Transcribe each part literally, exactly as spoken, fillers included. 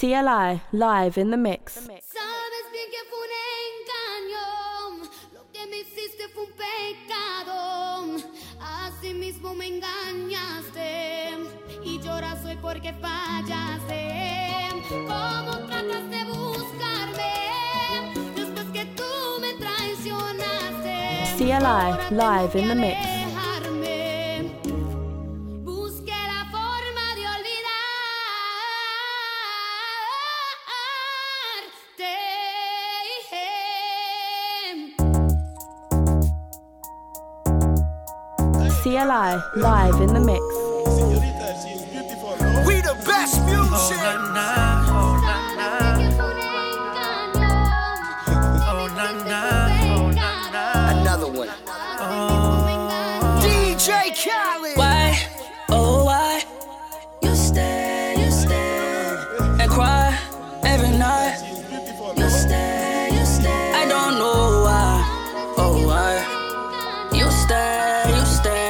C L I live in the mix. Sabes bien que fue un engaño, lo que me hiciste fue un pecado. Así mismo me engañaste y lloras hoy porque fallaste. ¿Cómo tratas de buscarme después que tú me traicionaste? C L I live in the mix. C L I live in the mix. We the best music. Oh, na, na. Oh, na, na. Oh, na, na. Oh, na, na. Another one. Oh. D J Khaled. Why, oh why, you stay, you stay, and cry every night. You stay, you stay. I don't know why, oh why, you stay, you stay.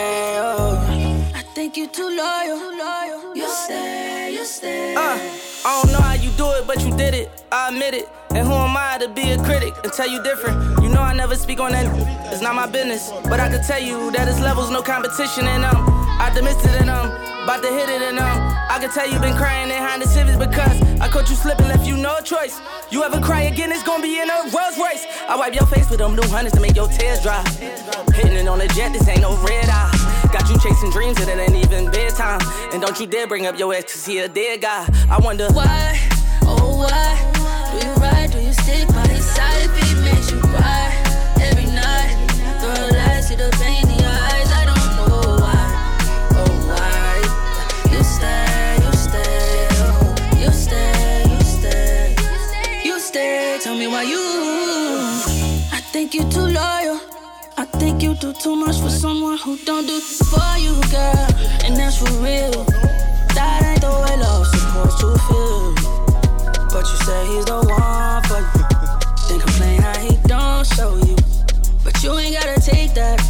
You too loyal, too loyal. You stay, you stay. Uh, I don't know how you do it, but you did it. I admit it. And who am I to be a critic and tell you different? You know I never speak on that. It's not my business, but I can tell you that it's levels, no competition in them. I dismissed it in them, about to hit it in them. I can tell you been crying behind the civics because I caught you slipping, left you no choice. You ever cry again, it's gonna be in a Rolls Royce. I wipe your face with them new hundreds to make your tears dry. Hitting it on the jet, this ain't no red eye. Got you chasing dreams that it ain't even bedtime. And don't you dare bring up your ex to see a dead guy. I wonder why, oh why, do you ride, do you stick by his side? If he makes you cry every night, girl, I see the pain in your eyes. I don't know why, oh why, you stay, you stay, oh, you stay, you stay, you stay. Tell me why you, I think you too loyal. I think you do too much for someone who don't do for you, girl. And that's for real. That ain't the way love's supposed to feel. But you say he's the one for you. Then complain how he don't show you. But you ain't gotta take that.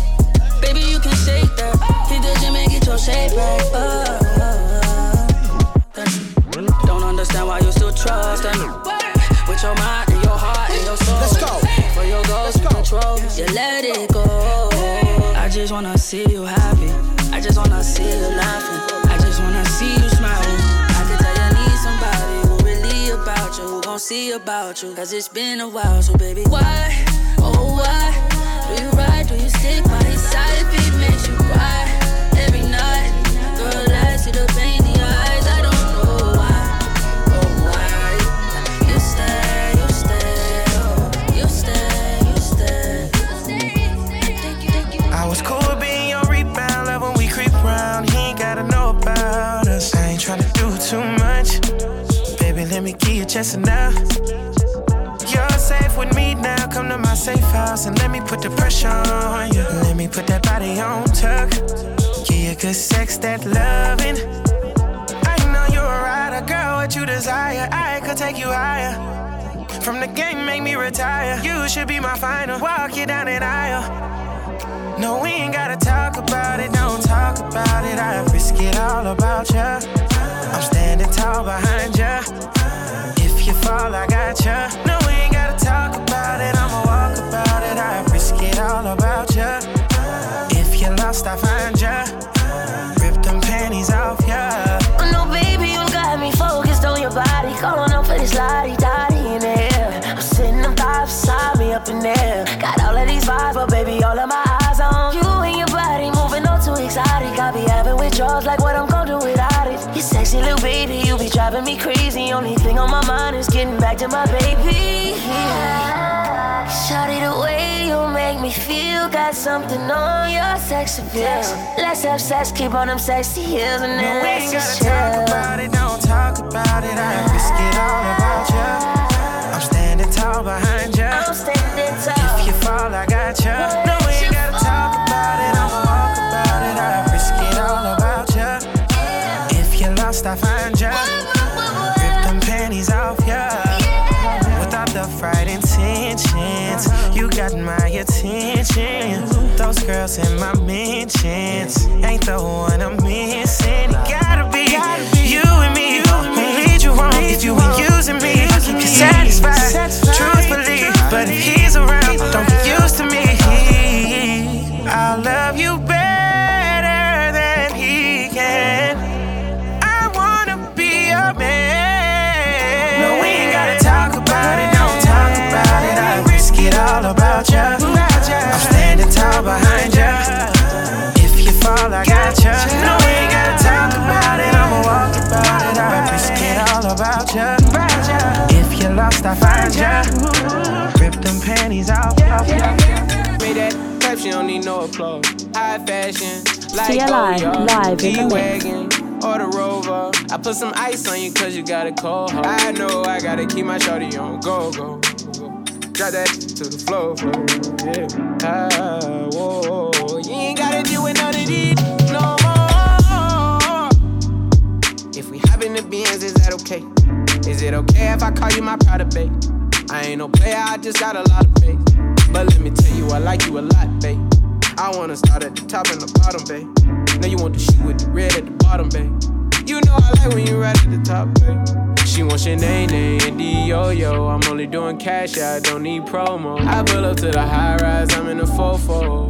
Baby, you can shake that. Hit the gym and get your shape back up. Don't understand why you still trust him. With your mind and your heart and your soul. Let's go. For your goals and control, you let it go. I just wanna see you happy. I just wanna see you laughing. I just wanna see you smiling. I can tell you need somebody who really about you, who gon' see about you. Cause it's been a while, so baby, why, oh why, do you ride, do you stick by his side? If he makes you cry every night, girl, I see the pain in your eyes. I don't know why, oh why, you stay, you stay, oh, you stay. I was cool being on rebound, love when we creep round. He ain't gotta know about us. I ain't tryna do too much. Baby, let me give you a chance now. You're safe with me now. Come to my safe house and let me put the pressure on you. Let me put that body on tuck. Give you good sex, that loving. I know you're a rider, girl, what you desire. I could take you higher. From the game, make me retire. You should be my final. Walk you down an aisle. No, we ain't gotta talk about it, don't talk about it. I risk it all about ya. I'm standing tall behind ya. If you fall, I got ya. No, we ain't gotta talk about it, I'ma walk about it. I risk it all about ya. If you lost, I find ya. Rip them panties off ya. Oh no, baby, you got me focused on your body. Calling out for this lottie-dottie in the air. I'm sitting on top, side me up in there. Got all of these vibes, but baby, all of my eyes on you and your body, moving all too exotic. I be having withdrawals, like what I'm gon' do without it. You sexy little baby, you be driving me crazy. Only thing on my mind is getting back to my baby. Yeah. Shawty, the way you make me feel, got something on your sex appeal. Let's have sex, keep on them sexy heels, and then no, let's just chill. Talk about it, don't talk about it. I risk it all about ya. I'm standing tall behind you. I'm standing tall. If you fall, I got you. No, we ain't gotta talk about it. I'ma walk about it. I risk it all about you. If you lost, I find you. Rip them panties off you. Without the right intentions, you got my attention. Those girls in my mentions ain't the one I'm missing. It gotta be you and me. Won't lead you wrong if you and you. about ya. If you're lost, I find ya. Rip them panties off, off ya. Made that type, she don't need no applause. High fashion, like Goya, live in the wagon or the Rover. I put some ice on you cause you got a cold heart. I know I gotta keep my shorty on go, go, go. Drop that to the floor, floor. Yeah, ah, whoa, whoa. You ain't gotta deal with none of these no more. If we hop in the Benz, is that okay? Is it okay if I call you my Prada, babe? I ain't no player, I just got a lot of faith. But let me tell you, I like you a lot, babe. I wanna start at the top and the bottom, babe. Now you want the shoe with the red at the bottom, babe. You know I like when you right at the top, babe. She wants your nene and the yo-yo. I'm only doing cash, I don't need promo. I pull up to the high-rise, I'm in the fofo.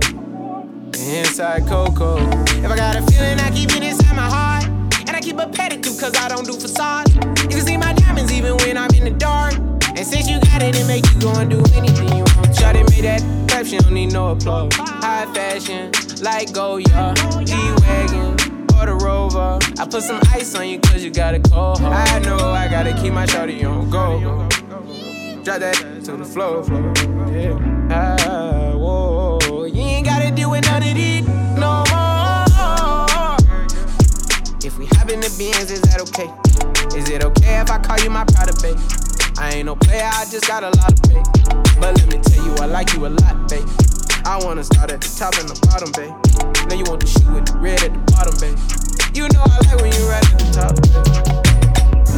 Inside Coco. If I got a feeling, I keep it inside my heart. And I keep a pedicure, cause I don't do facades. You can see my diamonds even when I'm in the dark. And since you got it, it make you go and do anything you want. Shawty made that clap, she don't need no applause. High fashion, like Goya, G-Wagon, or the Rover. I put some ice on you cause you got a cold heart. I know I gotta keep my shawty on go. Drop that to the floor, floor. Yeah, ah, whoa, whoa. You ain't gotta deal with none of these no more. If we hop in the Benz, is that okay? Is it okay if I call you my Prada, babe? I ain't no player, I just got a lot of faith. But let me tell you, I like you a lot, babe. I wanna start at the top and the bottom, babe. Now you want the shoe with the red at the bottom, babe. You know I like when you right at the top, babe.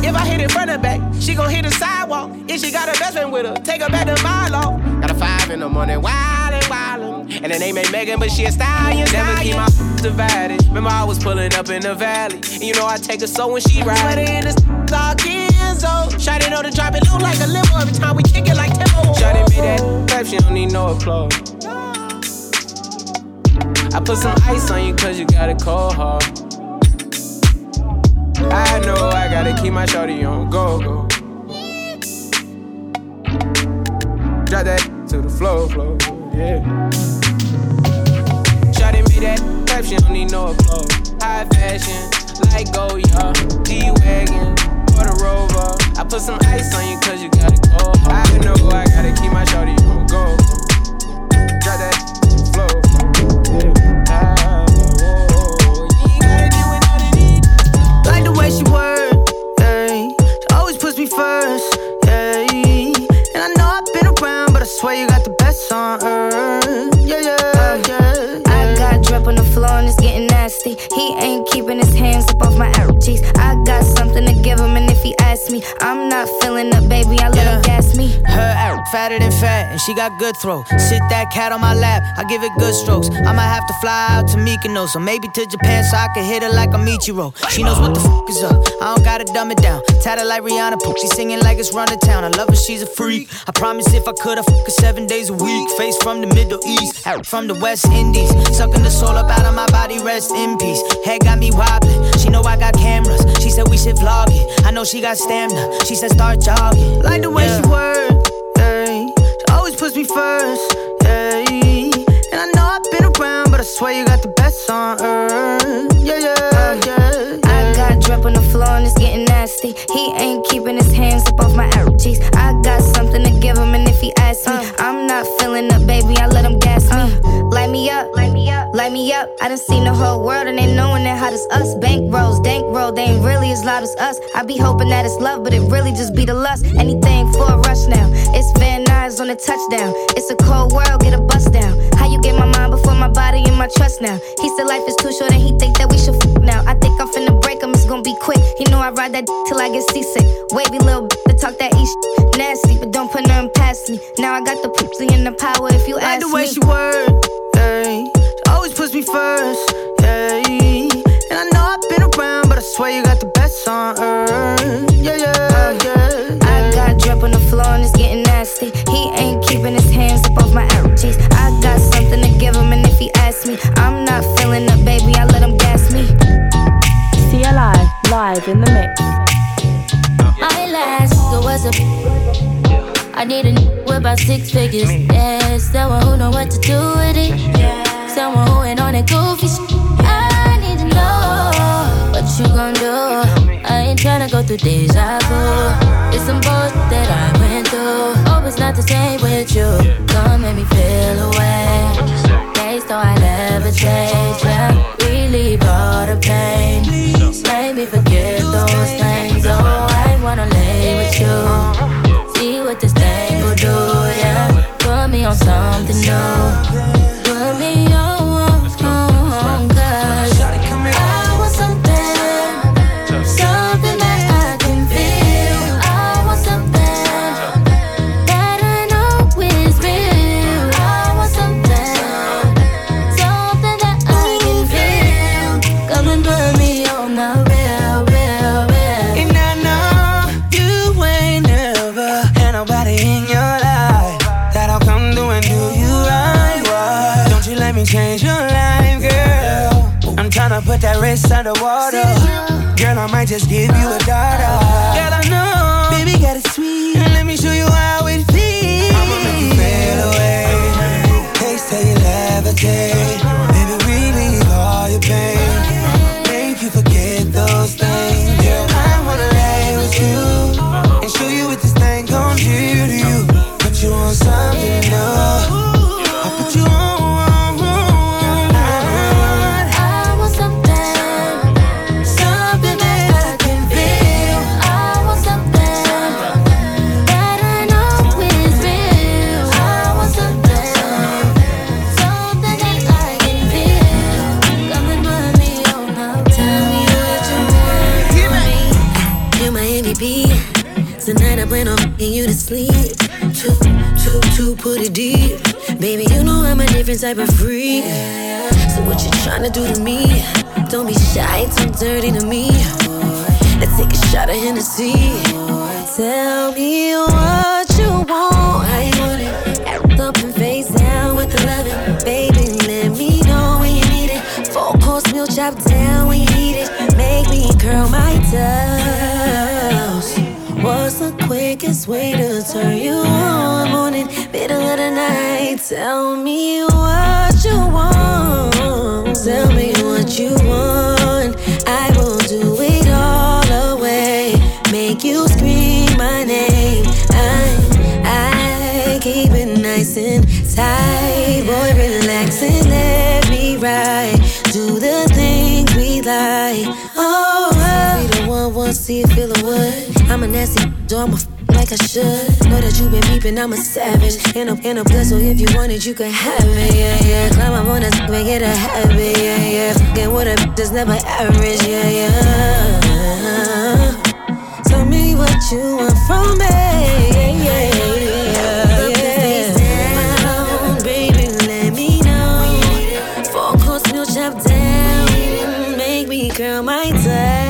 If I hit it front and back, she gon' hit the sidewalk. If she got her best friend with her, take her back to Milo. Got a five in the morning, wildin', wildin'. And her name ain't Megan, but she a stallion, stallion. Never keep my f***s divided. Remember I was pullin' up in the valley. And you know I take her so when she ride. Put in the s***, all Kenzo. Shawty know the drop, it look like a limo. Every time we kick it like Timbo. Shawty made that clap, she don't need no applause. I put some ice on you cause you got a cold heart. I know I gotta keep my shorty on go-go. Drop that to the floor, floor, yeah. Shorty made that clap, she don't need no applause. High fashion, like Goya, G-Wagon, or the Rover. I put some ice on you cause you got a cold heart. I know I gotta keep my shorty on go. Drop that to the floor, floor. Like the way she work, ayy. She always puts me first, ayy. And I know I've been around, but I swear you got the best on earth. Yeah, yeah, yeah, yeah. I got drip on the floor and it's getting nasty. He ain't keeping his hands up off my arrow cheeks. I got something to give him, and if he asks me, I'm not feeling up, baby. I let yeah. him gas me. Her arrow fatter than fat, and she got good throw. Sit that cat on my lap, I give it good strokes. I might have to fly out to Mykonos, or maybe to Japan so I can hit her like a Michiro. She knows what the fuck is up, I don't gotta dumb it down. Tatted like Rihanna, poop, she singing like it's Run to Town. I love her, she's a freak. I promise if I could, I fuck her seven days a week. Face from the Middle East, arrow from the West Indies. Sucking the soul up out of my body, rest in peace. Head got me wobbling, she know I got cameras. She said we should vlog it, I know she got stamina. She said start jogging. Like the way yeah. she work, always puts me first, ayy. And I know I've been around, but I swear you got the best on earth. Yeah, yeah, yeah, yeah. I got drip on the floor and it's getting nasty. He ain't keeping his hands up off my arrow cheeks. I got something to give him, and if he asks me, uh, I'm not feeling up, baby. I let him gas me. Uh, light me up, light me up, light me up. I done seen the whole world and they knowin' that hot as us. Bank rolls, dank roll, they ain't really as loud as us. I be hoping that it's love, but it really just be the lust. Anything for a rush now. It's Van Nuys on a touchdown. It's a cold world, get a bust down. How you get my mind before my body and my trust now? He said life is too short and he think that we should f*** now. I think I'm finna break him, it's gonna be quick. He know I ride that d- till I get seasick. Wavy little b- to talk that e sh- nasty, but don't put nothing past me. Now I got the poopsie and the power if you ask me. Like the way she work, ayy. She always puts me first, ayy. And I know I've been around, but I swear you got the best on earth. Yeah, yeah, yeah, yeah. I got drip on the floor and it's getting nasty. He ain't keeping his hands up off my arrow cheeks. I got something to give him, and if he asks me, I'm not feeling up, baby. I let him gas me. C L I, live in the mix. My last nigga was a yeah. I need a nigga with about six figures. Yeah, someone who know what to do with it. Yeah. Someone who ain't on that goofy shit. I need to know what you gon' do. I ain't tryna go through deja vu. It's some bullshit that I went through. Hope it's not the same with you. Don't make me feel away. Days though I never change. Yeah, relieve all the pain. Make me forget those things. Oh, I wanna lay with you. See what this thing will do. Yeah, put me on something new. Put me on. Put that wrist underwater. Girl, I might just give you a daughter. Girl, I know, baby got it sweet. Let me show you how it feels. I'ma make you fade away. Taste till you levitate. Baby, relieve all your pain. Make you forget those things. Girl, I wanna lay with you and show you what this thing gon' do to you. Put you on something new. I put you on. When I'm f***ing you to sleep, too, too, too, put it deep. Baby, you know I'm a different type of freak. So what you tryna do to me? Don't be shy, talk dirty to me. Let's take a shot of Hennessy. Tell me what you want, how you want it. Act up and face down with the loving. Baby, let me know when you need it. Four course meal, chop down when you need it. Make me curl my toes. What's the quickest way to turn you on? Morning, middle of the night. Tell me what you want. Tell me what you want. I will do it all the way. Make you scream my name. I, I keep it nice and tight. Boy, relax and let me ride. Do the things we like. Oh, oh. Be the one, one, see you feel the wood. I'm a nasty, though I'm a f*** like I should. Know that you been peeping, I'm a savage. In a, in a blood, so if you want it, you can have it, yeah, yeah. Climb up on that s*** and get a habit, yeah, yeah. F***ing with a b***h that's never average, yeah, yeah. Tell me what you want from me, yeah, yeah, yeah, yeah. Down, baby, let me know. Four course meal, chop down. Make me curl my tongue.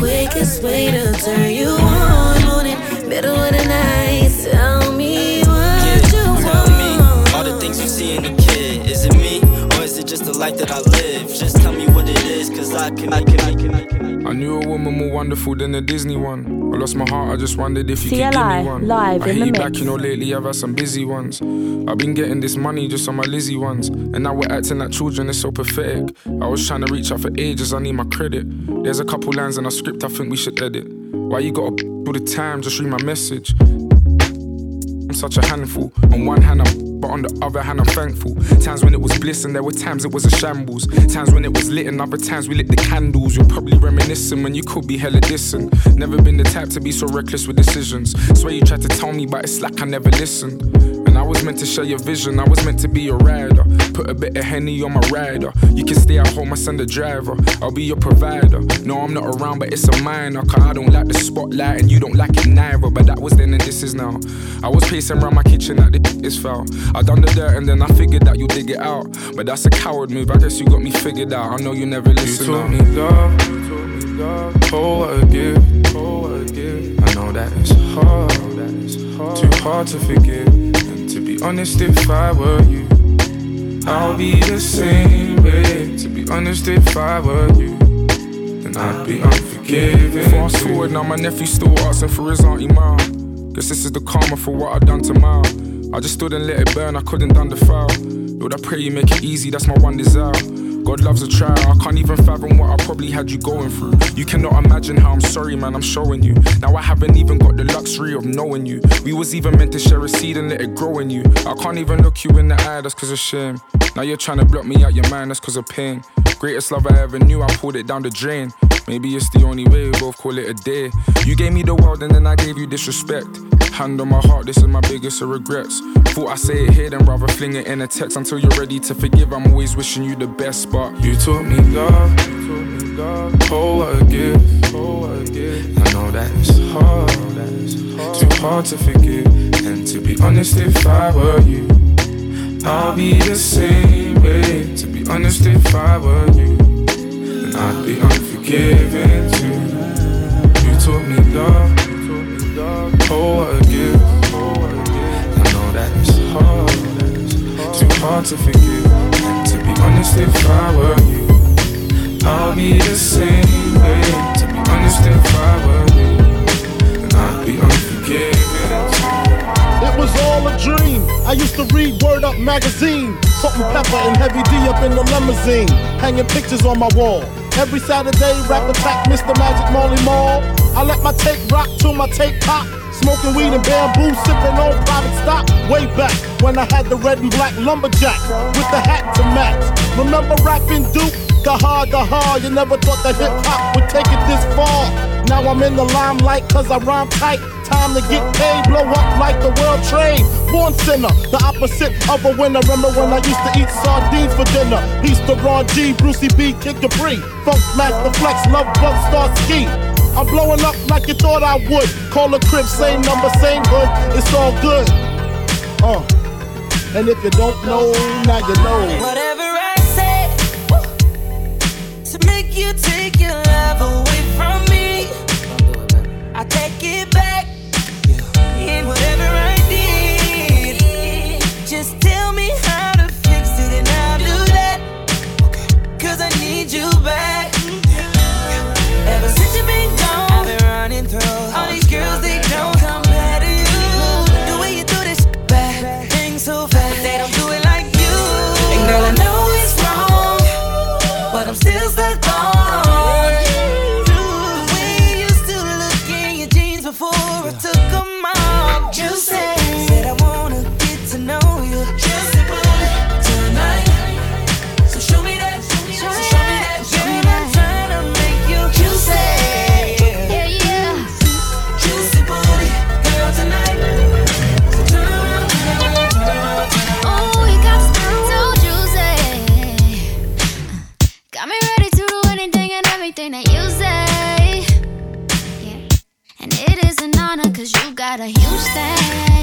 Quickest way to turn you on, on it, middle of the night. Tell me what yeah, you want. Me. All the things you see in the kid, is it me or is it just the life that I live? Just tell me what it is, cause I can, I can, I can, I can. I knew a woman more wonderful than a Disney one. I lost my heart, I just wondered if you could give me one. Live I in hate the you mix. Back, you know, lately I've had some busy ones. I've been getting this money just on my Lizzie ones. And now we're acting like children, it's so pathetic. I was trying to reach out for ages, I need my credit. There's a couple lines in our script I think we should edit. Why you gotta b***h all the time, just read my message. I'm such a handful, on one hand I'm but on the other hand, I'm thankful. Times when it was bliss and there were times it was a shambles. Times when it was lit and other times we lit the candles. You're probably reminiscing when you could be hella dissing. Never been the type to be so reckless with decisions. Swear you tried to tell me, but it's like I never listened. And I was meant to share your vision, I was meant to be your rider. Put a bit of Henny on my rider. You can stay at home, I send a driver. I'll be your provider. No, I'm not around, but it's a minor. Cause I don't like the spotlight and you don't like it neither. But that was then and this is now. I was pacing around my kitchen like this is foul. I done the dirt and then I figured that you dig it out. But that's a coward move, I guess you got me figured out. I know you never listen. You taught me love, you taught me love. Oh, what a gift, oh, what a gift. I know that it's hard, that it's hard. Too hard to forgive. And to be honest, if I were you, I'll be the same, babe. To be honest, if I were you, then I'd be unforgiving. Fast forward, now my nephew's still asking for his auntie mom. Guess this is the karma for what I've done to mom. I just stood and let it burn, I couldn't done the foul. Lord, I pray you make it easy, that's my one desire. God loves a trier. I can't even fathom what I probably had you going through. You cannot imagine how I'm sorry, man, I'm showing you. Now I haven't even got the luxury of knowing you. We was even meant to share a seed and let it grow in you. I can't even look you in the eye, that's cause of shame. Now you're trying to block me out your mind, that's cause of pain. Greatest love I ever knew, I pulled it down the drain. Maybe it's the only way, we both call it a day. You gave me the world and then I gave you disrespect. Hand on my heart, this is my biggest of regrets. Thought I say it here, then rather fling it in a text. Until you're ready to forgive, I'm always wishing you the best. But you taught me love, oh what a gift. I know that it's hard, too hard to forgive. And to be honest, if I were you, I'll be the same way. To be honest, if I were you, then I'd be unforgiving too. You taught me love, oh what a gift. I know that it's hard, too hard to forgive. And to be honest, if I were you, I'll be the same way. To be honest, if I were you, then I'd be unforgiving too. It was all a dream. I used to read Word Up magazine. Salt and pepper and Heavy D up in the limousine, hanging pictures on my wall. Every Saturday, rap attack, Mister Magic Molly Mall. I let my tape rock till my tape pop. Smoking weed and bamboo, sipping on private stock. Way back when I had the red and black lumberjack with the hat to match. Remember rapping Duke? Gaha, gaha. You never thought that hip hop would take it this far. Now I'm in the limelight cause I rhyme tight. Time to get paid, blow up like the world trade. Born sinner, the opposite of a winner. Remember when I used to eat sardines for dinner? He's the Raw G, Brucey B, Kid Capri, Funk Master Flex, Love Bug, Star Ski. I'm blowing up like you thought I would. Call a crib, same number, same hood. It's all good. Uh. And if you don't know, now you know. Whatever I said, woo, to make you take your love away from me, I take it back. And whatever I did, just tell me how to fix it and I'll do that, cause I need you back. Ever since you've been gone, I've been running through all these girls, they don't compare to you. The way you do this bad thing so fast, but they don't do it like you. And girl, I know it's wrong, but I'm still stuck on you. The way you still look in your jeans before I took them. You said, said I wanna get to know you. Just simple tonight. So show me that, show me that, show me that. Show me that, trying to make you. You said, yeah, yeah. Just simple, girl, tonight. So turn around, turn around, turn around, turn around. Oh, you got stuff so juicy. Got me ready to do anything and everything that you say. Yeah, and it is an honor cause you got a huge thing.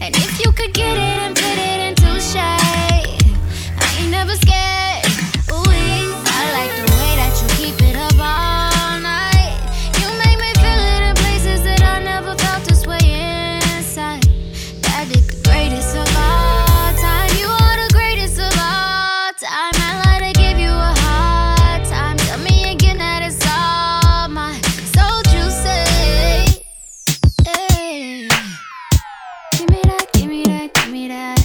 And if you could get it and put it into shade, I ain't never scared. Ooh, I like the way that you keep it up all night. You make me feel it in places that I never felt this way inside. That is the greatest of all time. You are the greatest of all time. I like to give you a hard time. Tell me again that it's all mine. So juicy. Hey. Give me that, give me that, give me that.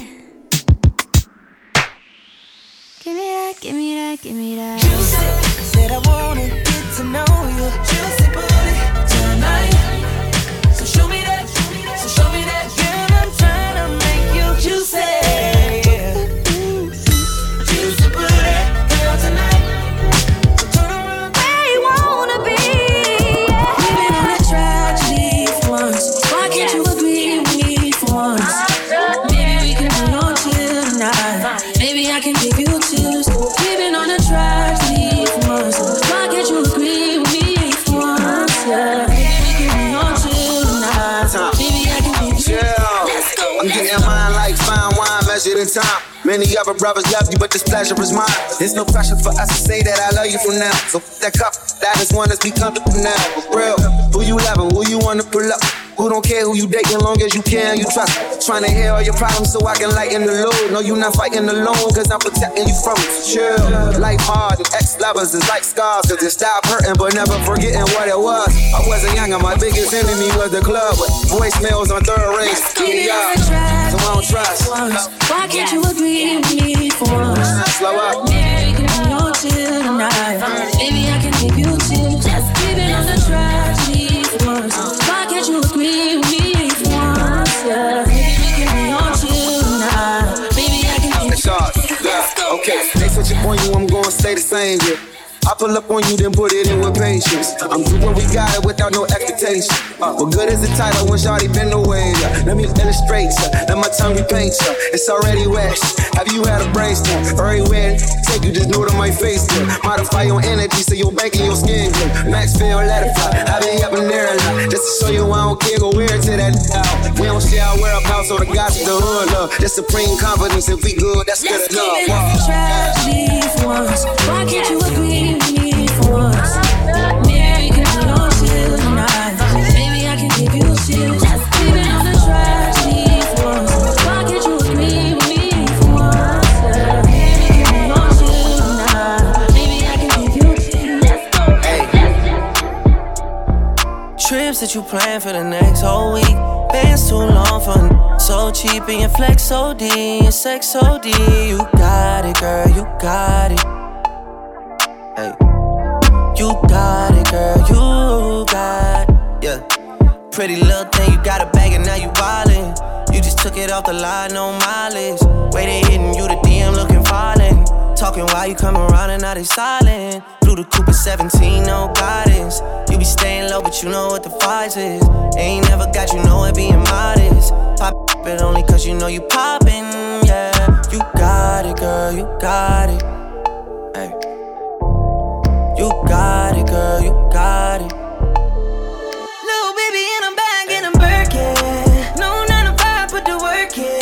Give me that, give me that, give me that. You said, said I wanna get to know you. You said, booty, tonight. So show me that, so show me that. Girl, I'm trying to make you. You said, you said, booty, girl, tonight. So turn around. Where you wanna be? We've been in a tragedy for once. Why can't you agree with me for once? Maybe we can do no chill tonight. Maybe I can give you chills. We've been on a tragedy for once. Why can't you agree with me for once? Yeah. Maybe we can do no chill tonight. Maybe I can give you chills. Let's go. I'm getting mine like fine wine measured in time. Many other brothers love you, but this pleasure is mine. There's no pressure for us to say that I love you from now. So that cup, that is one that's become the now. Real, who you loving, who you wanna pull up? Who don't care who you dating, long as you can, you trust. Trying to hear all your problems so I can lighten the load. No, you not fighting alone, cause I'm protecting you from it. Chill, life hard and ex-lovers is like scars. Cause it stopped hurting but never forgetting what it was. I wasn't young and my biggest enemy was the club. But voicemails on third rings, skinny out. So I don't trust. Why can't you agree with me for once? Slow up. Maybe I can give you chill. Just keep it on the tragedy once. Why can't you agree with me once? Yeah. Maybe I can give you chill now. Maybe I can give you chill. Okay, they switch up on you, I'm gonna stay the same, yeah. I pull up on you, then put it in with patience. I'm doing we got it without no expectation. Uh, what good is the title when shawty been away? Yeah. Let me illustrate ya, let my tongue repaint ya. It's already wet. Have you had a brainstorm? Already wet. Take you just know to my face. Yeah. Modify your energy so you're banking your skin. Yeah. Max feel, let it fly. I been up in there a lot. Just to show you I don't care, go wear it to that out. We don't share our whereabouts or the gossip, the hood love. Just supreme confidence, if we good, that's good enough. Let's keep it once. Why can't you agree? That you plan for the next whole week. Bands too long for n- so cheap and your flex O D and sex O D. You got it, girl, you got it. Hey, you got it, girl, you got it. Yeah, pretty little thing, you got a bag and now you wildin'. You just took it off the line, no mileage. Waiting, hitting you the D M, looking violent. Talking while you come around and now they silent. Through the Cooper seventeen, no guidance. You be staying low, but you know what the price is. Ain't never got you know it being modest. Pop it only cause you know you poppin', yeah. You got it, girl, you got it. Hey. You got it, girl, you got it. Little baby in a bag and I'm Birkin. No nine to five, put the work in.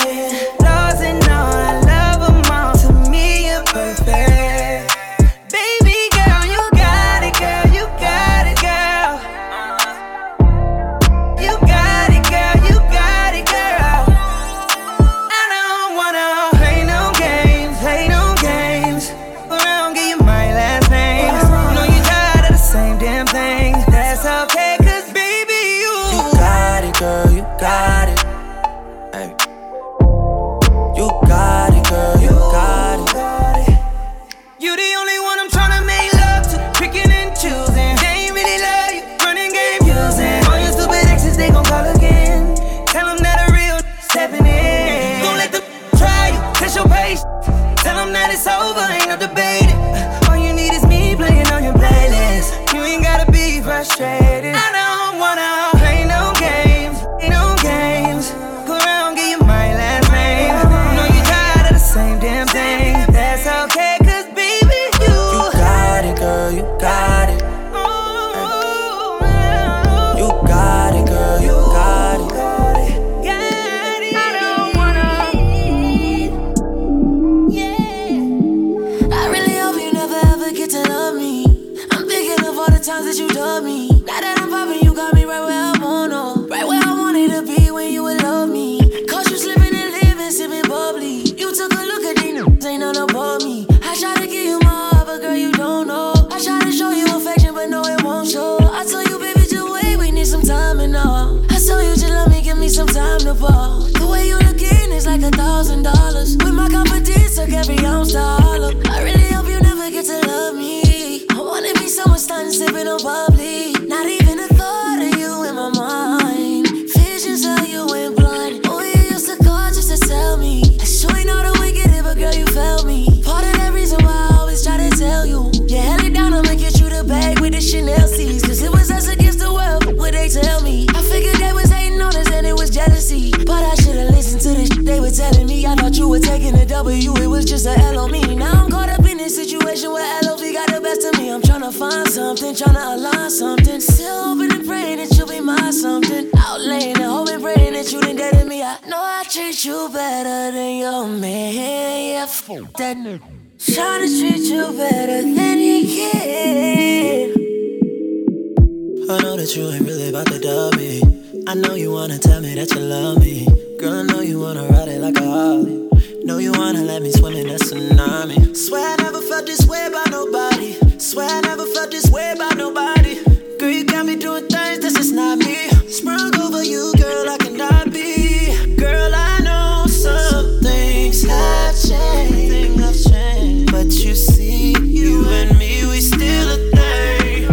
I know that you ain't really about to dub me. I know you wanna tell me that you love me. Girl, I know you wanna ride it like a Harley. Know you wanna let me swim in a tsunami. Swear I never felt this way by nobody. Swear I never felt this way by nobody. Girl, you got me doing things, this is not me. Sprung over you, girl, I cannot be. Girl, I know some things have changed, but you see, you and me, we still a thing.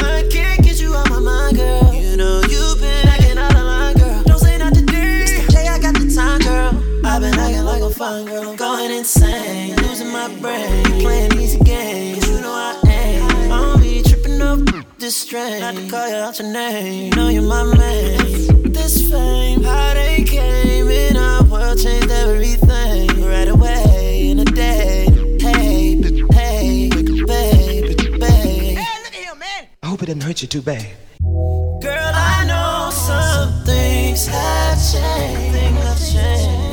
I can't get you out my mind, girl. You know you've been acting out of line, girl. Don't say not today, today I got the time, girl. I've been acting like a fine girl, I'm going insane, losing my brain, playing easy games. You know I ain't, I don't be tripping up. This strange, not to call you out your name. You know you're my man. This fame, how they came in our world changed everything. Right away, in a day. Hey, hey, baby, baby. Hey, look at him, man. I hope it didn't hurt you too bad. Girl, I know some things have changed,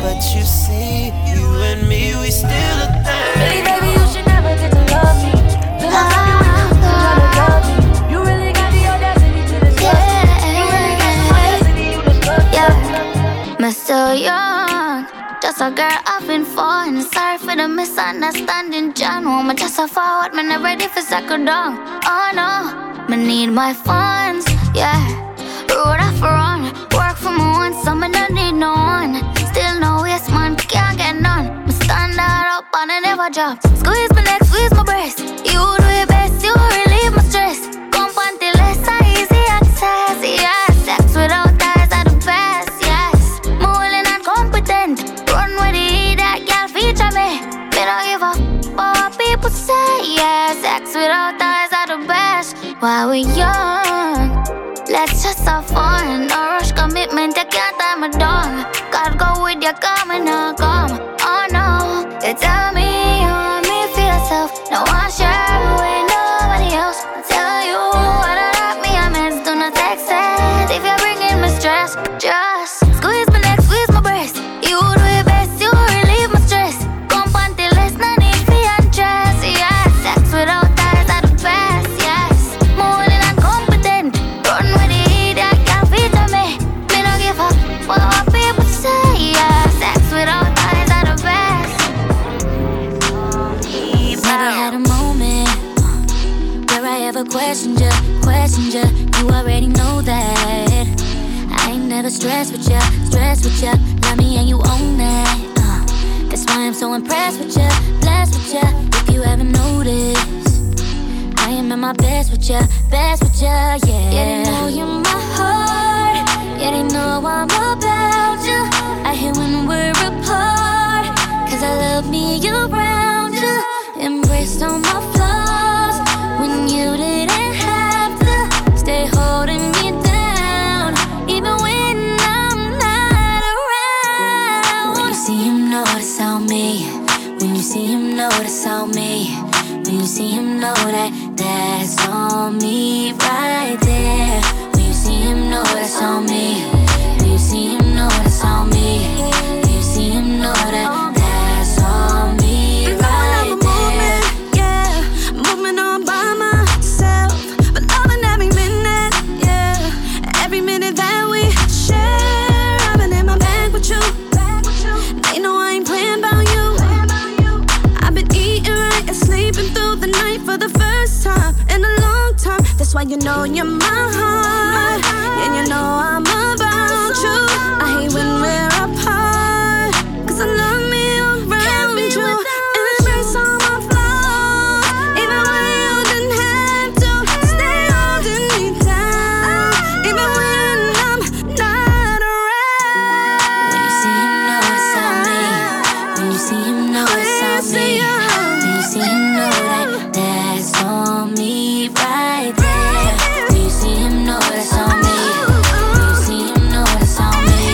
but you see, you and me, we still a thing. Really, baby, you should never get to love me. Look how you try to love me. I'm so young, just a girl I've been falling. Sorry for the misunderstanding, John. I'm just a forward, man, I'm ready for second down. Oh no, I need my funds, yeah. Road off run, work for my own, so I don't need no one. Still no yes, man, can't get none. I stand up and I never drop. Squeeze my neck, squeeze my breast. You do your best, you relieve my stress. Come on till it's easy access, yeah. Sex without people say, yeah, sex without ties are the best. While we're young, let's just have fun. No rush commitment, take your time, I'm done. God go with your come and I'll come. Oh no, you tell me you want me for yourself. No one share with nobody else. I tell you what I love me, I meant do not text it. If you're bringing me stress, just squeeze my neck, squeeze my breast. You do your best, you relieve my stress. Come on till it's not questioned ya, questioned ya. You already know that. I ain't never stressed with ya, stressed with ya. Love me and you own that. Uh, that's why I'm so impressed with ya, blessed with ya. If you haven't noticed, I am at my best with ya, best with ya, yeah. Yeah, they know you're my heart. Yeah, they know I'm about ya. I hate when we're apart, 'cause I love me around ya. Embraced on my flaws when you did. See him know that's on me. When you see him know that that's on me right there. When you see him know that's on me. When you see him know that's on me. When you see him know that that's on me right there. Movement, yeah, moving on by myself, but loving every minute, yeah, every minute that we share. I've been in my bag with you. They know I ain't playing about you. Sleeping through the night for the first time in a long time. That's why you know you're my heart, and you know I'm about you. I hate when we're apart, 'cause I love me around you. And I trace on my floor, even when you didn't have to. Stay holding me down, even when I'm not around. When you see him know it's on me. When you see him know it's on me. You know that that's on me right there. When you see him know that's on me. When you see him know that's on me.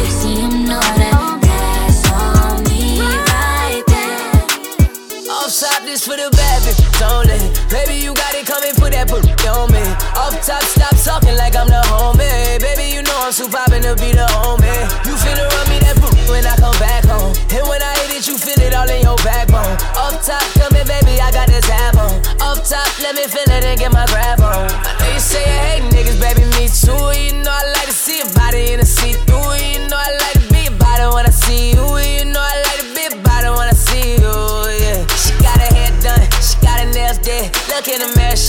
When you see him know that that's on me right there. Off top, this for the bad bitch, don't let. Baby, you got it, come and put that booty on me. Off top, stop talking like I'm the homie. Baby, you know I'm too poppin' to be the homie. You finna run me that booty when I come back home. And when I hit it, you feel it all in your backbone. Up top, come here, baby, I got this half on. Up top, let me feel it and get my grab on. I know you say you hate niggas, baby, me too. You know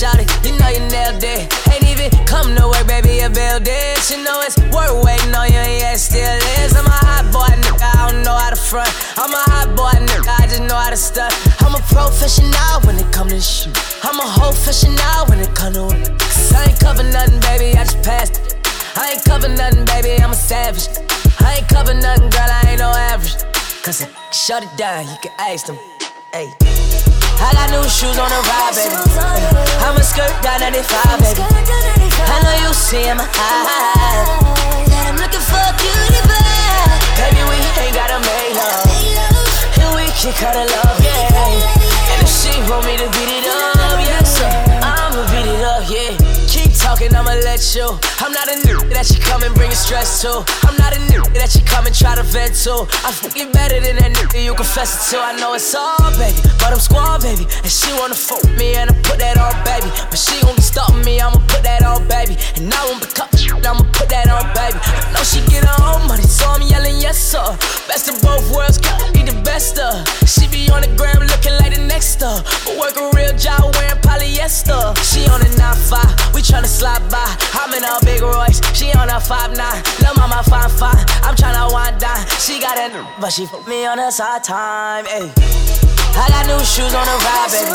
shawty, you know you nailed it. Ain't even come to work, baby, you build it. You know it's worth waiting on you, yeah, it still is. I'm a hot boy, nigga, I don't know how to front. I'm a hot boy, nigga, I just know how to stunt. I'm a professional when it come to shit. I'm a whole professional when it come to work. Cause I ain't cover nothing, baby, I just passed it. I ain't cover nothing, baby, I'm a savage. I ain't cover nothing, girl, I ain't no average. Cause I shut it down, you can ask them. Ay. I got new shoes on the ride, baby. I'm a skirt down ninety-five, baby. I know you see in my eyes that I'm looking for a cutie pie. Baby, we ain't gotta make love, and we can cut a love, yeah. And if she want me to beat it up, yeah, so I'ma beat it up, yeah. Keep talking, I'ma let you. I'm not a nigga that you come and bring stress to. I'm not a nigga that you come and try to vent to. I'm fucking better than that nigga you confess it to. I know it's all, baby, but I'm squad, baby. And she wanna fuck me and I put that on, baby. But she gon' be stopping me, I'ma put that on, baby. And I won't be cut, I'ma put that on, baby. I know she get her own money, so I'm yelling, yes, sir. Best of both worlds, gotta be the best of. She be on the gram looking like the next up, but work a real job wearing polyester. She on a nine five, we tryna slide by. I'm in a big Royce, she on a five nine. Lil' mama fine, fine, I'm tryna wind down. She got it, but she put me on her side time, ayy. I got new shoes on the ride, baby.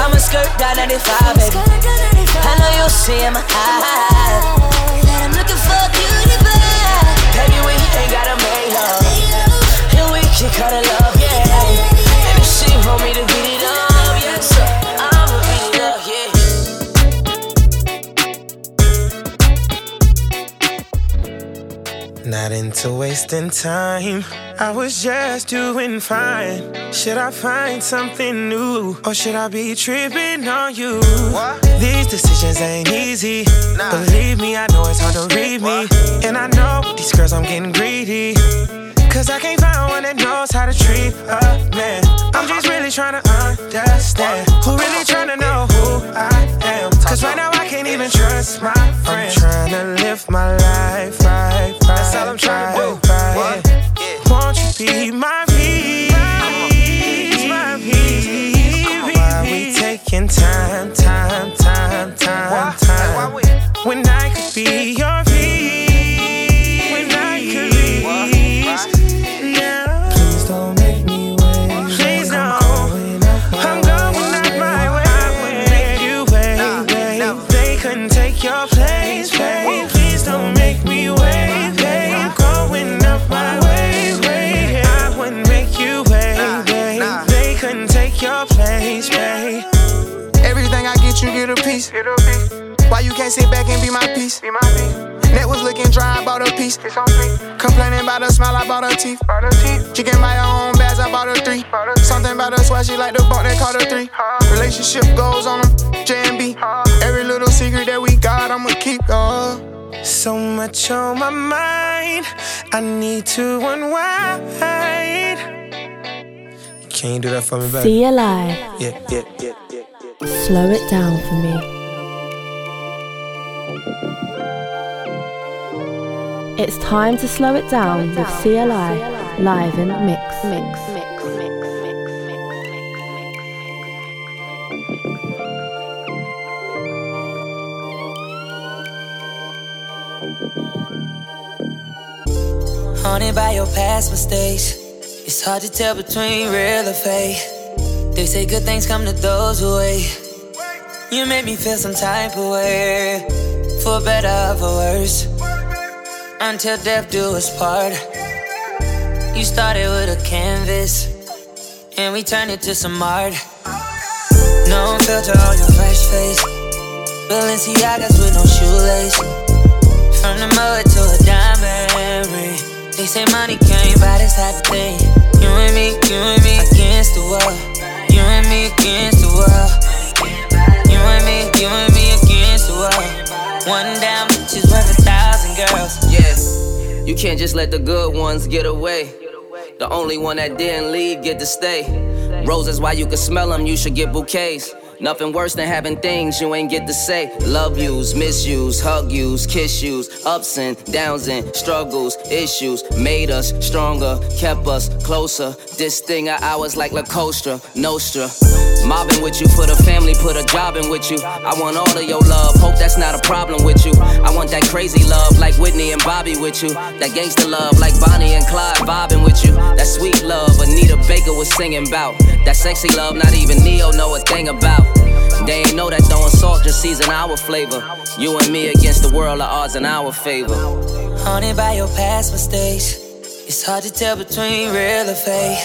I'm a skirt down ninety-five, baby. I know you see in my eyes that I'm looking for a cutie pie. Baby, we ain't gotta make love, and we can cut a love, yeah. And if she want me to beat it up, yeah, so I'ma beat it up, yeah. Not into wasting time, I was just doing fine. Should I find something new, or should I be tripping on you? What? These decisions ain't easy, nah. Believe me, I know it's hard to read me. What? And I know with these girls I'm getting greedy, cause I can't find one that knows how to treat a man. I'm just really trying to understand who really trying to know who I am. Cause right now I can't even trust my friends. I'm trying to live my life right, right. That's all I'm trying to do. Right. Yeah. Won't you be my peace? My peace. Why we taking time, time, time, time, time? When I could be your peace, when I could be now. Please don't make me wait. Please no. I'm going out my way. I would make you wait. They couldn't take your place, babe. Please don't make me wait. You get a piece. Why you can't sit back and be my piece? Be my piece. Neck was looking dry, I bought a piece. It's on me. Complaining about her smile, I bought her teeth. Bought her teeth. She can buy her own bags, I bought her three. Bought her something about her swag, she like the bump that caught her three. Huh. Relationship goals on them, J and B. Huh. Every little secret that we got, I'ma keep. Oh. So much on my mind, I need to unwind. You can't do that for me, baby. See you live. Yeah, yeah, yeah. Slow it down for me. It's time to slow it down with C L I live in mix mix mix mix mix mix. Haunted by your past mistakes, it's hard to tell between real or fake. They say good things come to those who wait. You make me feel some type of way, for better or for worse, until death do us part. You started with a canvas, and we turned it to some art. No filter on your fresh face, Balenciagas with no shoelace. From the mud to a diamond ring. They say money can't buy this type of thing. You and me, you and me against the wall. You and me against the world. You and me, you and me against the world. One down, she's worth a thousand girls. Yes, you can't just let the good ones get away. The only one that didn't leave get to stay. Roses, while you can smell them, you should get bouquets. Nothing worse than having things you ain't get to say. Love yous, miss yous, hug yous, kiss yous. Ups and downs and struggles, issues made us stronger, kept us closer. This thing of ours like La Costa Nostra. Mobbing with you for the family, put a job in with you. I want all of your love, hope that's not a problem with you. I want that crazy love like Whitney and Bobby with you. That gangsta love like Bonnie and Clyde vibing with you. That sweet love Anita Baker was singing about. That sexy love not even Neo know a thing about. They ain't know that throwing salt just season our flavor. You and me against the world, the odds in our favor. Haunted by your past mistakes, it's hard to tell between real or fake.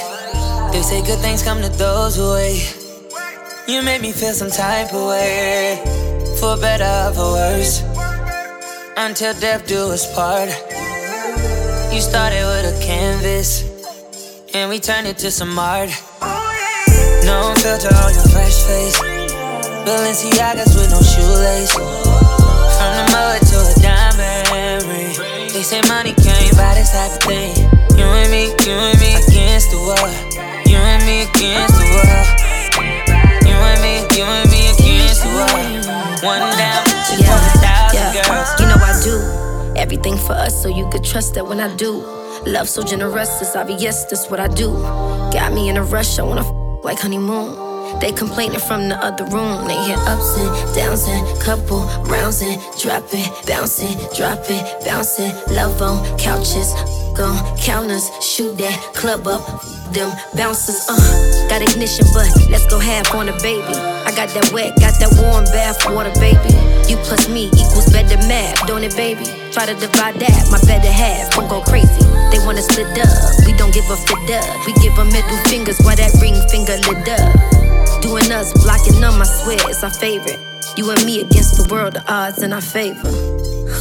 They say good things come to those who wait. You made me feel some type of way, for better or for worse, until death do us part. You started with a canvas, and we turned it to some art. No filter on your fresh face, Balenciagas with no shoelace. From the mud to a diamond ring, they say money can't buy this type of thing. You and me, you and me against the wall. You and me against the wall. You and me, you and me against the wall. One down, just yeah, for a thousand yeah. girls. You know I do everything for us, so you could trust that when I do. Love so generous, it's obvious, that's what I do. Got me in a rush, I wanna f- like honeymoon. They complaining from the other room. They hear ups and downs and couple rounds and drop it, bounce it, drop it, bounce it. Love on couches, on counters, shoot that club up, them bouncers. Uh, got ignition, but let's go half on a baby. I got that wet, got that warm bath water, baby. You plus me equals better math, don't it, baby? Try to divide that, my better half won't go crazy. They wanna split up, we don't give a fit up. We give them middle fingers while that ring finger lit up. Doing us, blocking them, I swear it's our favorite. You and me against the world, the odds in our favor.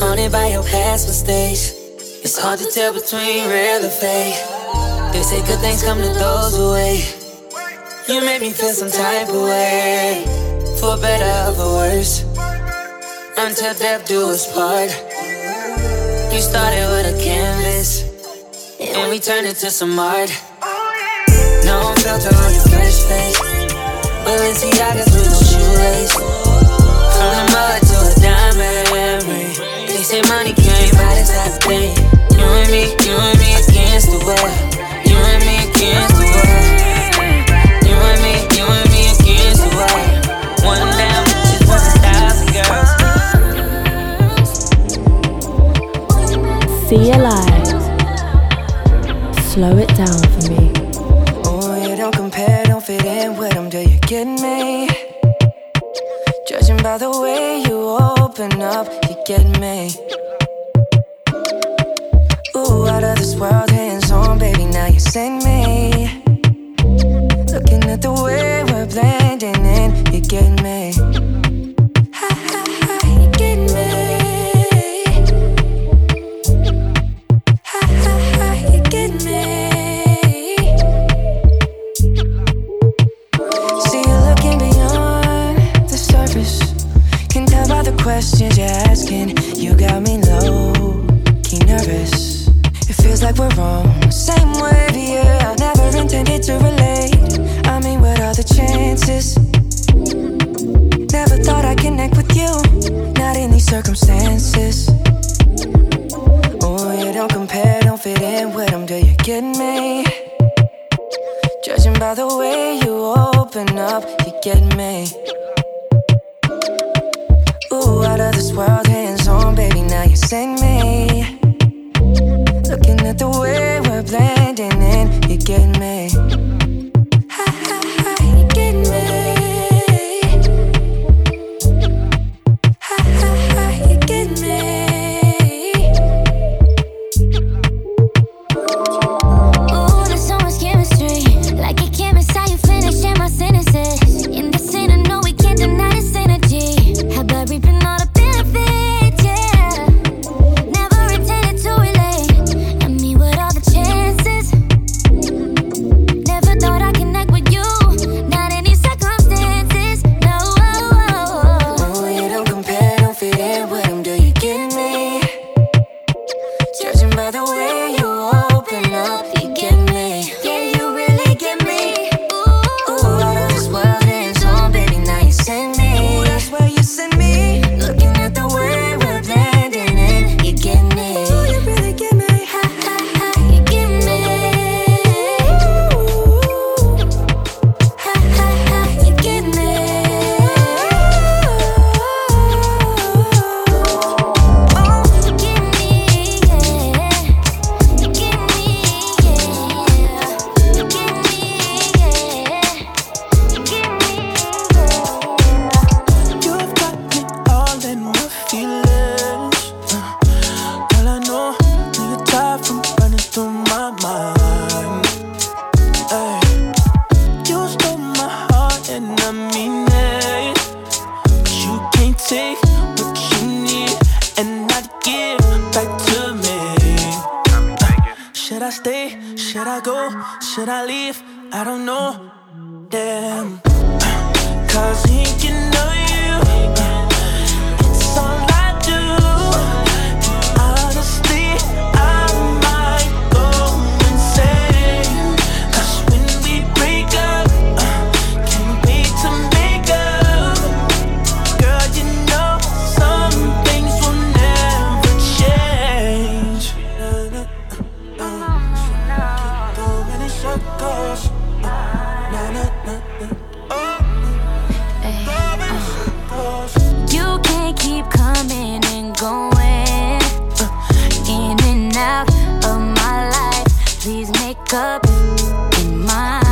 Haunted by your past mistakes, it's hard to tell between real or fake. They say good things come to those who wait. You made me feel some type of way, for better or for worse, until death do us part. You started with a canvas, and we turned it to some art. No filter on your fresh face, Balenciagas with no shoelace. From the mud to a diamond ring, they say money can't buy this type of thing. You and me, you and me against the wall. You and me against the wall. You and me, you and me against the wall. One down, just for a thousand girls. See you live. Slow it down for me. Oh, you don't compare, don't fit in with them, do you? Get me, judging by the way you open up, you get me. Ooh, out of this world, hands on, baby, now you send me. Looking at the way we're blending in, you get me. Ha ha ha, you get me. Ha ha ha, you get me. Questions you're asking, you got me low-key nervous. It feels like we're wrong, same way, yeah. I never intended to relate. I mean, what are the chances? Never thought I'd connect with you, not in these circumstances. Oh, you don't compare, don't fit in with them, do you get me? Judging by the way you open up, you get me. Ooh, out of this world, hands on, baby, now you send me. Looking at the way we're blending in, you get me. Ha ha ha, you get me. Ha ha ha, you get me. Ooh, there's so much chemistry, like it came inside you, finished in my sentences. In the scene I know stay? Should I go? Should I leave? I don't know. Damn. Cause he can know you. It's all I do. And honestly, I might go insane. Cause when we break up, uh, can't wait to make up. Girl, you know some things will never change. No, no, no. Keep coming and going in and out of my life. Please make up your mind.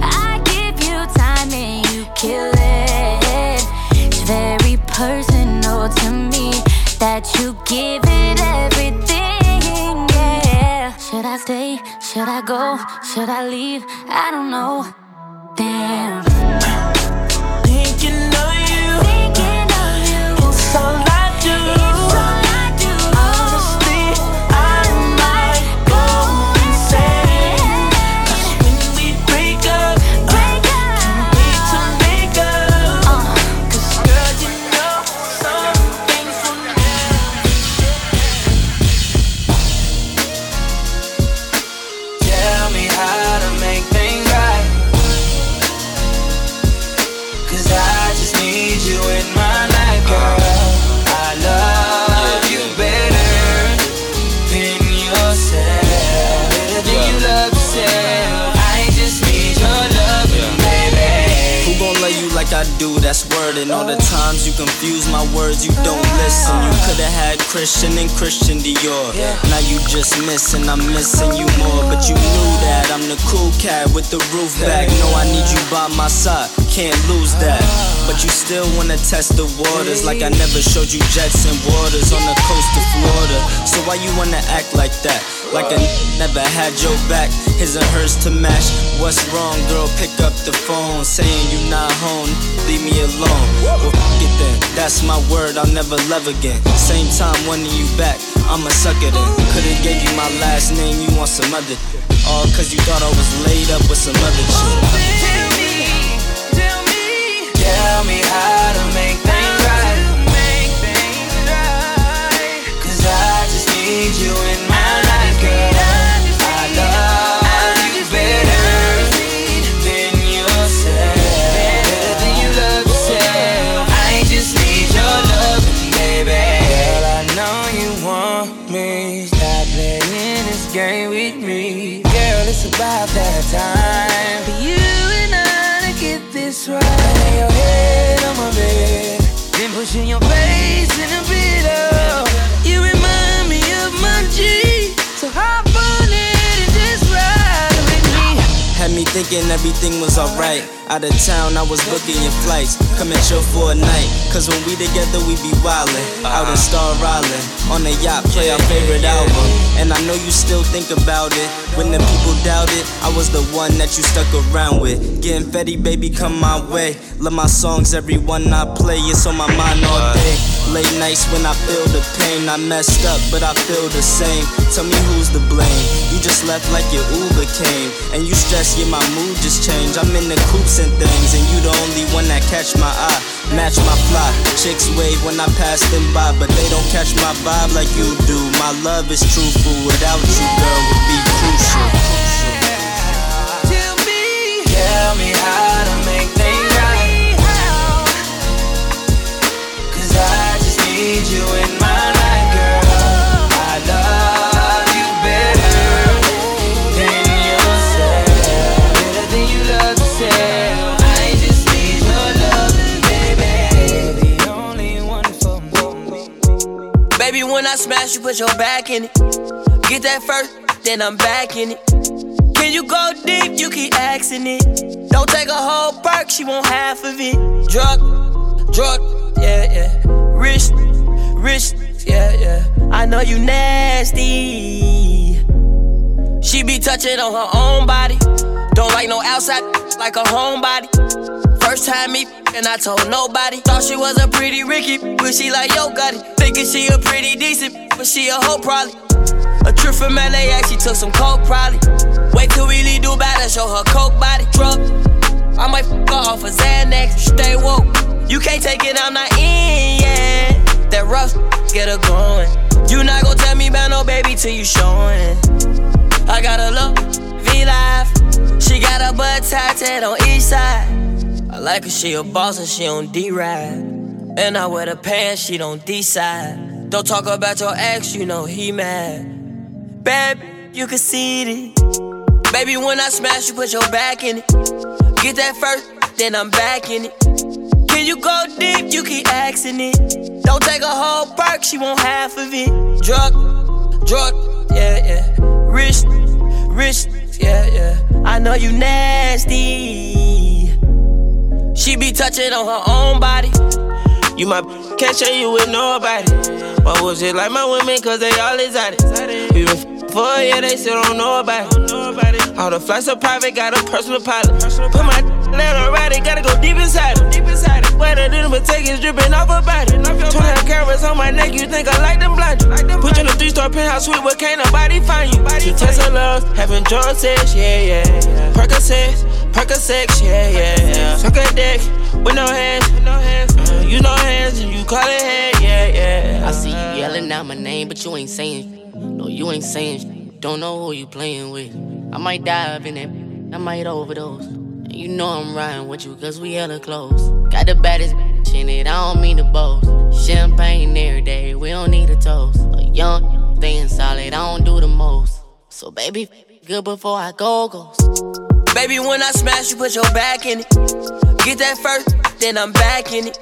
I give you time and you kill it. It's very personal to me that you give it everything. Yeah. Should I stay? Should I go? Should I leave? I don't know. Damn. That's word, and all the times you confuse my words, you don't listen. You could've had Christian and Christian Dior. Now you just missing, I'm missing you more. But you knew that I'm the cool cat with the roof back. No, I need you by my side, can't lose that. But you still wanna test the waters, like I never showed you jets and waters on the coast of Florida. So why you wanna act like that? Like I n- never had your back, his and hers to match. What's wrong, girl? Pick up the phone, saying you not home. Leave me alone. Well, f*** it then. That's my word, I'll never love again. Same time, wanting you back, I'ma suck it in. Could've gave you my last name, you want some other. All cause you thought I was laid up with some other shit. Tell me, tell me, tell me how to make things right. Make things right. Cause I just need you in my life, girl. I love you better than yourself. About that time for you and I to get this right. Lay your head on my bed, then pushing your face in a pillow. You remind me of my G, so hop on it and just ride with me. Had me thinking everything was alright. Out of town, I was booking your flights. Coming chill for a night, cause when we together we be wildin'. Out in Star Island, on a yacht, play our favorite album. And I know you still think about it. When the people doubted, I was the one that you stuck around with. Getting fetty, baby, come my way. Love my songs, everyone I play. It's on my mind all day. Late nights when I feel the pain. I messed up, but I feel the same. Tell me who's to blame. You just left like your Uber came. And you stressed, yeah, my mood just changed. I'm in the coops and things, and you the only one that catch my eye. Match my fly. Chicks wave when I pass them by, but they don't catch my vibe like you do. My love is truthful. Without you, girl, would be crucial. Yeah. Tell me, tell me how to make things right. Cause I just need you in my life, girl. I love you better than yourself. Better than you love yourself. I just need your love, baby. The only one for me. Baby, when I smash you, put your back in it. Get that first, then I'm back in it. Can you go deep? You keep asking it. Don't take a whole perk, she want half of it. Drug, drug, yeah, yeah. Rich, rich, yeah, yeah. I know you nasty. She be touching on her own body. Don't like no outside, like a homebody. First time me, and I told nobody. Thought she was a pretty Ricky, but she like, yo, got it. Thinking she a pretty decent, but she a hoe probably. A trip from L A X, she took some coke probably. Wait till we leave Dubai to show her coke body. Drug, I might fuck her off a Xanax. Stay woke, you can't take it, I'm not in yet. That rough, get her going. You not gon' tell me about no baby till you showin'. I got a look, V-Live. She got her butt tied on each side. I like her, she a boss and she on D-Ride. And I wear the pants, she don't decide. Don't talk about your ex, you know he mad. Bad, you can see it. Baby, when I smash, you put your back in it. Get that first, then I'm back in it. Can you go deep? You keep asking it. Don't take a whole perk, she want half of it. Drug, drug, yeah, yeah. Rich, rich, yeah, yeah. I know you nasty. She be touching on her own body. You my b- can't share you with nobody. My wolves just like my women, cause they all exotic. We been f- for a year, they still don't know about it. All the flights are private, got a personal pilot. Put my d- down on it, gotta go deep inside it. Wetter than the take is dripping off her body. twenty carats on my neck, you think I like them blind. Put you in a three-star penthouse suite, where can't nobody find you. You test her love, having joy sex, yeah, yeah, yeah. Percocet, Percocet, yeah, yeah, yeah. Suck a dick, with no hands, with no hands. You know hands and you call it head, yeah, yeah. I see you yelling out my name, but you ain't saying shit. No, you ain't saying shit. Don't know who you playing with. I might dive in that, I might overdose. And you know I'm riding with you, cause we hella close. Got the baddest bitch in it, I don't mean to boast. Champagne every day, we don't need a toast. A young, staying solid, I don't do the most. So baby, good before I go, ghost. Baby, when I smash, you put your back in it. Get that first, then I'm back in it.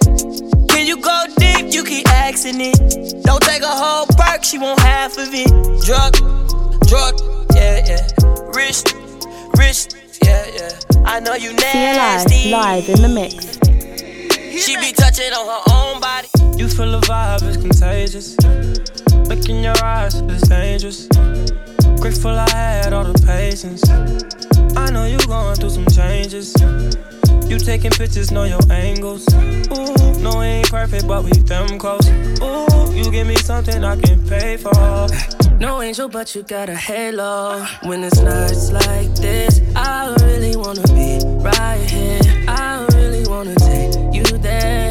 Can you go deep? You keep asking it. Don't take a whole perk, she want half of it. Drug, drug, yeah, yeah. Rich, rich, yeah, yeah. I know you nasty. Live, live in the mix. She be touching on her own body. You feel the vibe, it's contagious. Look in your eyes, it's dangerous. Grateful I had all the patience. I know you going through some changes. You taking pictures, know your angles. Ooh, no, we ain't perfect, but we them close. Ooh, you give me something I can pay for. No angel, but you got a halo. When it's nights like this, I really wanna be right here. I really wanna take you there.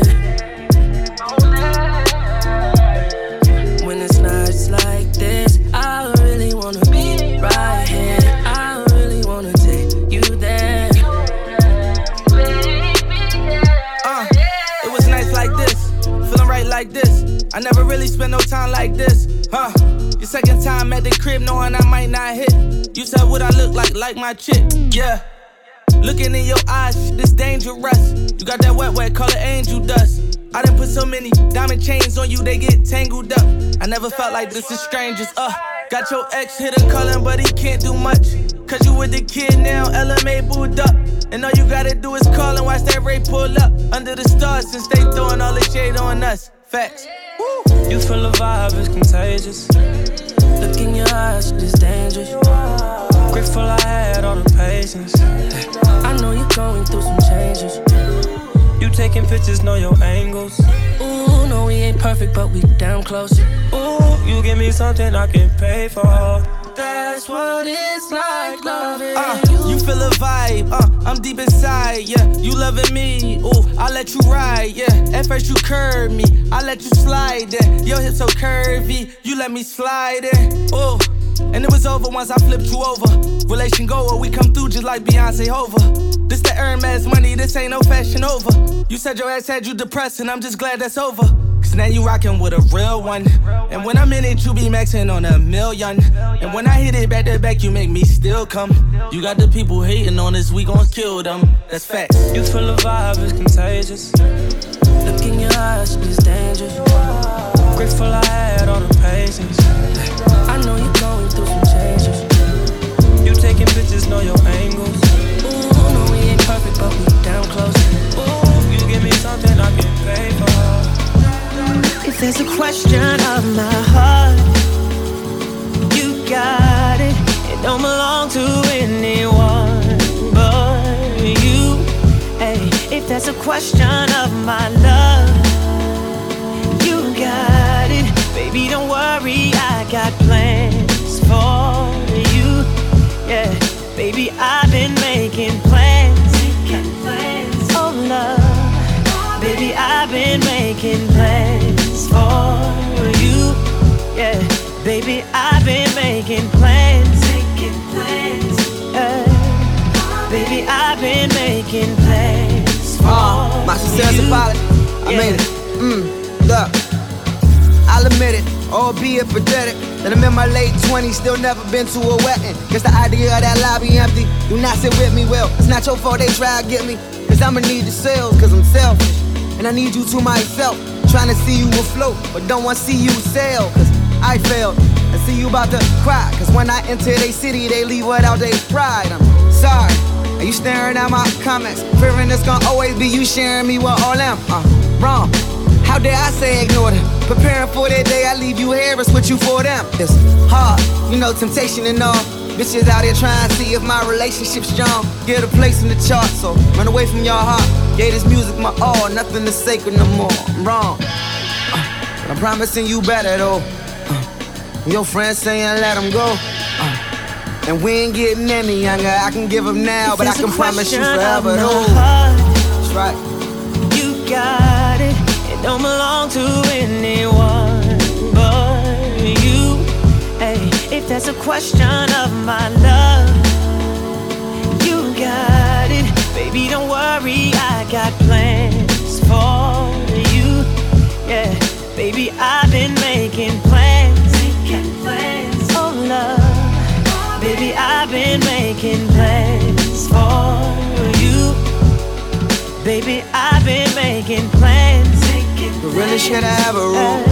When it's nights like this, I really wanna be right here. I really wanna take you there. Uh, it was nights like this, feeling right like this. I never really spent no time like this, huh? Your second time at the crib, knowing I might not hit. You said what I look like, like my chick, yeah. Looking in your eyes, this dangerous. You got that wet, wet color angel dust. I done put so many diamond chains on you, they get tangled up. I never felt like this is strangers, uh. Got your ex hitting calling, but he can't do much. Cause you with the kid now, L M A booed up. And all you gotta do is call and watch that Ray pull up. Under the stars, since they throwing all the shade on us. Facts. Woo. You feel the vibe, it's contagious. Look in your eyes, it's dangerous. Grateful I had all the patience. I know you're going through some changes. You taking pictures, know your angles. Ooh, no, we ain't perfect, but we damn close. Ooh, you give me something I can pay for. That's what it's like loving uh, you. You feel a vibe, uh, I'm deep inside, yeah. You loving me, ooh, I let you ride, yeah. At first you curved me, I let you slide in. Your hips so curvy, you let me slide in, ooh. And it was over once I flipped you over. Relation goer, we come through just like Beyonce Hova. This the Hermes money, this ain't no fashion over. You said your ass had you depressed, and I'm just glad that's over. Cause now you rockin' with a real one. And when I'm in it, you be maxin' on a million. And when I hit it back to back, you make me still come. You got the people hating on us, we gon' kill them. That's facts. You feel the vibe, it's contagious. Look in your eyes, it's dangerous. Grateful I had all the patience. I know you're going through some changes. You taking pictures, know your angles. Ooh, no, we ain't perfect, but we down close. Ooh, you give me something I can pay for. If there's a question of my heart, you got it. It don't belong to anyone but you. Hey, if there's a question of my love, you got it. Baby, don't worry, I got plans Baby, I've been making plans, making plans. Oh, love. Oh, baby, I've been making plans for you. Yeah, baby, I've been making plans, making plans. Yeah. Oh, baby, I've been making plans for oh, my success you. Pilot. I yeah. made it. Mm, look, I'll admit it. Albeit pathetic, that I'm in my late twenties, still never been to a wedding. Guess the idea of that lobby empty, do not sit with me, well, it's not your fault they try to get me. Cause I'ma need the sales, cause I'm selfish, and I need you to myself. Trying to see you afloat, but don't want to see you sail, cause I failed. I see you about to cry, cause when I enter they city, they leave without they pride. I'm sorry, are you staring at my comments? Fearing it's gonna always be you sharing me with all them. Uh, wrong. How dare I say ignore them? Preparing for that day I leave you here and switch you for them. It's hard, you know, temptation and all. Bitches out here trying to see if my relationship's strong. Get a place in the chart, so run away from your heart. Gave this music my all, nothing is sacred no more. I'm wrong. Uh, I'm promising you better though. Uh, your friends saying let them go. Uh, and we ain't getting any younger. I can give them now, if but I can promise you forever though. That's right. You got it. Don't belong to anyone but you. Hey, if that's a question of my love, you got it. Baby, don't worry, I got plans for you. Yeah, baby, I've been making plans, making plans. Oh, love. Oh, baby. Baby, I've been making plans for you. Baby, I've been making plans. The realest shit I ever wrote.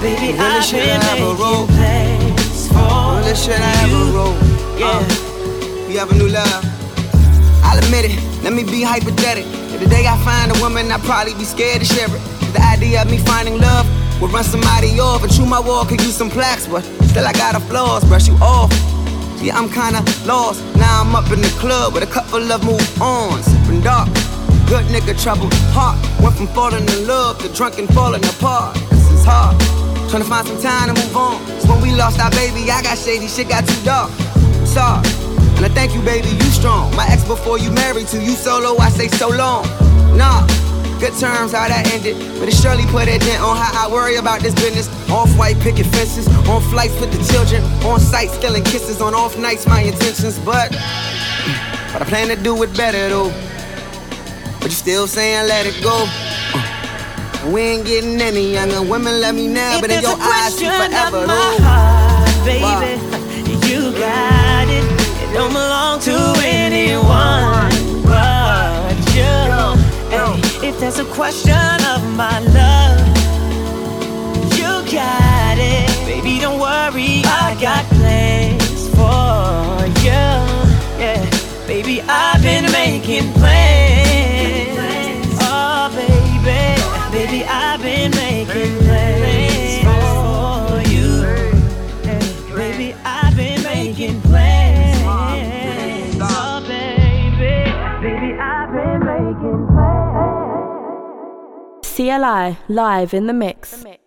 The realest shit I ever wrote. The realest shit I ever wrote. Uh, you have a new love. I'll admit it, let me be hypothetical. If the day I find a woman, I'll probably be scared to share it. The idea of me finding love would run somebody off. But you, my wall, could use some plaques, but still I got a flaws, brush you off. Yeah, I'm kinda lost. Now I'm up in the club with a couple of move-ons. Sippin' dark. Good nigga, troubled heart. Went from falling in love to drunk and falling apart. This is hard. Trying to find some time to move on. Cause when we lost our baby, I got shady, shit got too dark. I'm sorry. And I thank you, baby, you strong. My ex before you married to you solo, I say so long. Nah, good terms how that ended. But it surely put a dent on how I worry about this business. Off-white picket fences, on flights with the children, on site stealing kisses, on off nights my intentions. But, but I plan to do it better though. But you still saying let it go. Uh, we ain't getting any younger. Women love me now, but in your eyes see forever though. Baby, wow. You got it. It don't belong to anyone but you. Hey, if that's a question of my love, you got it. Baby, don't worry, I got plans for you. Yeah, baby, I've been making plans. Baby, I've been making plans for you. Baby, I've been making plans. Oh, baby. Baby, I've been making plans. C L I live in the mix.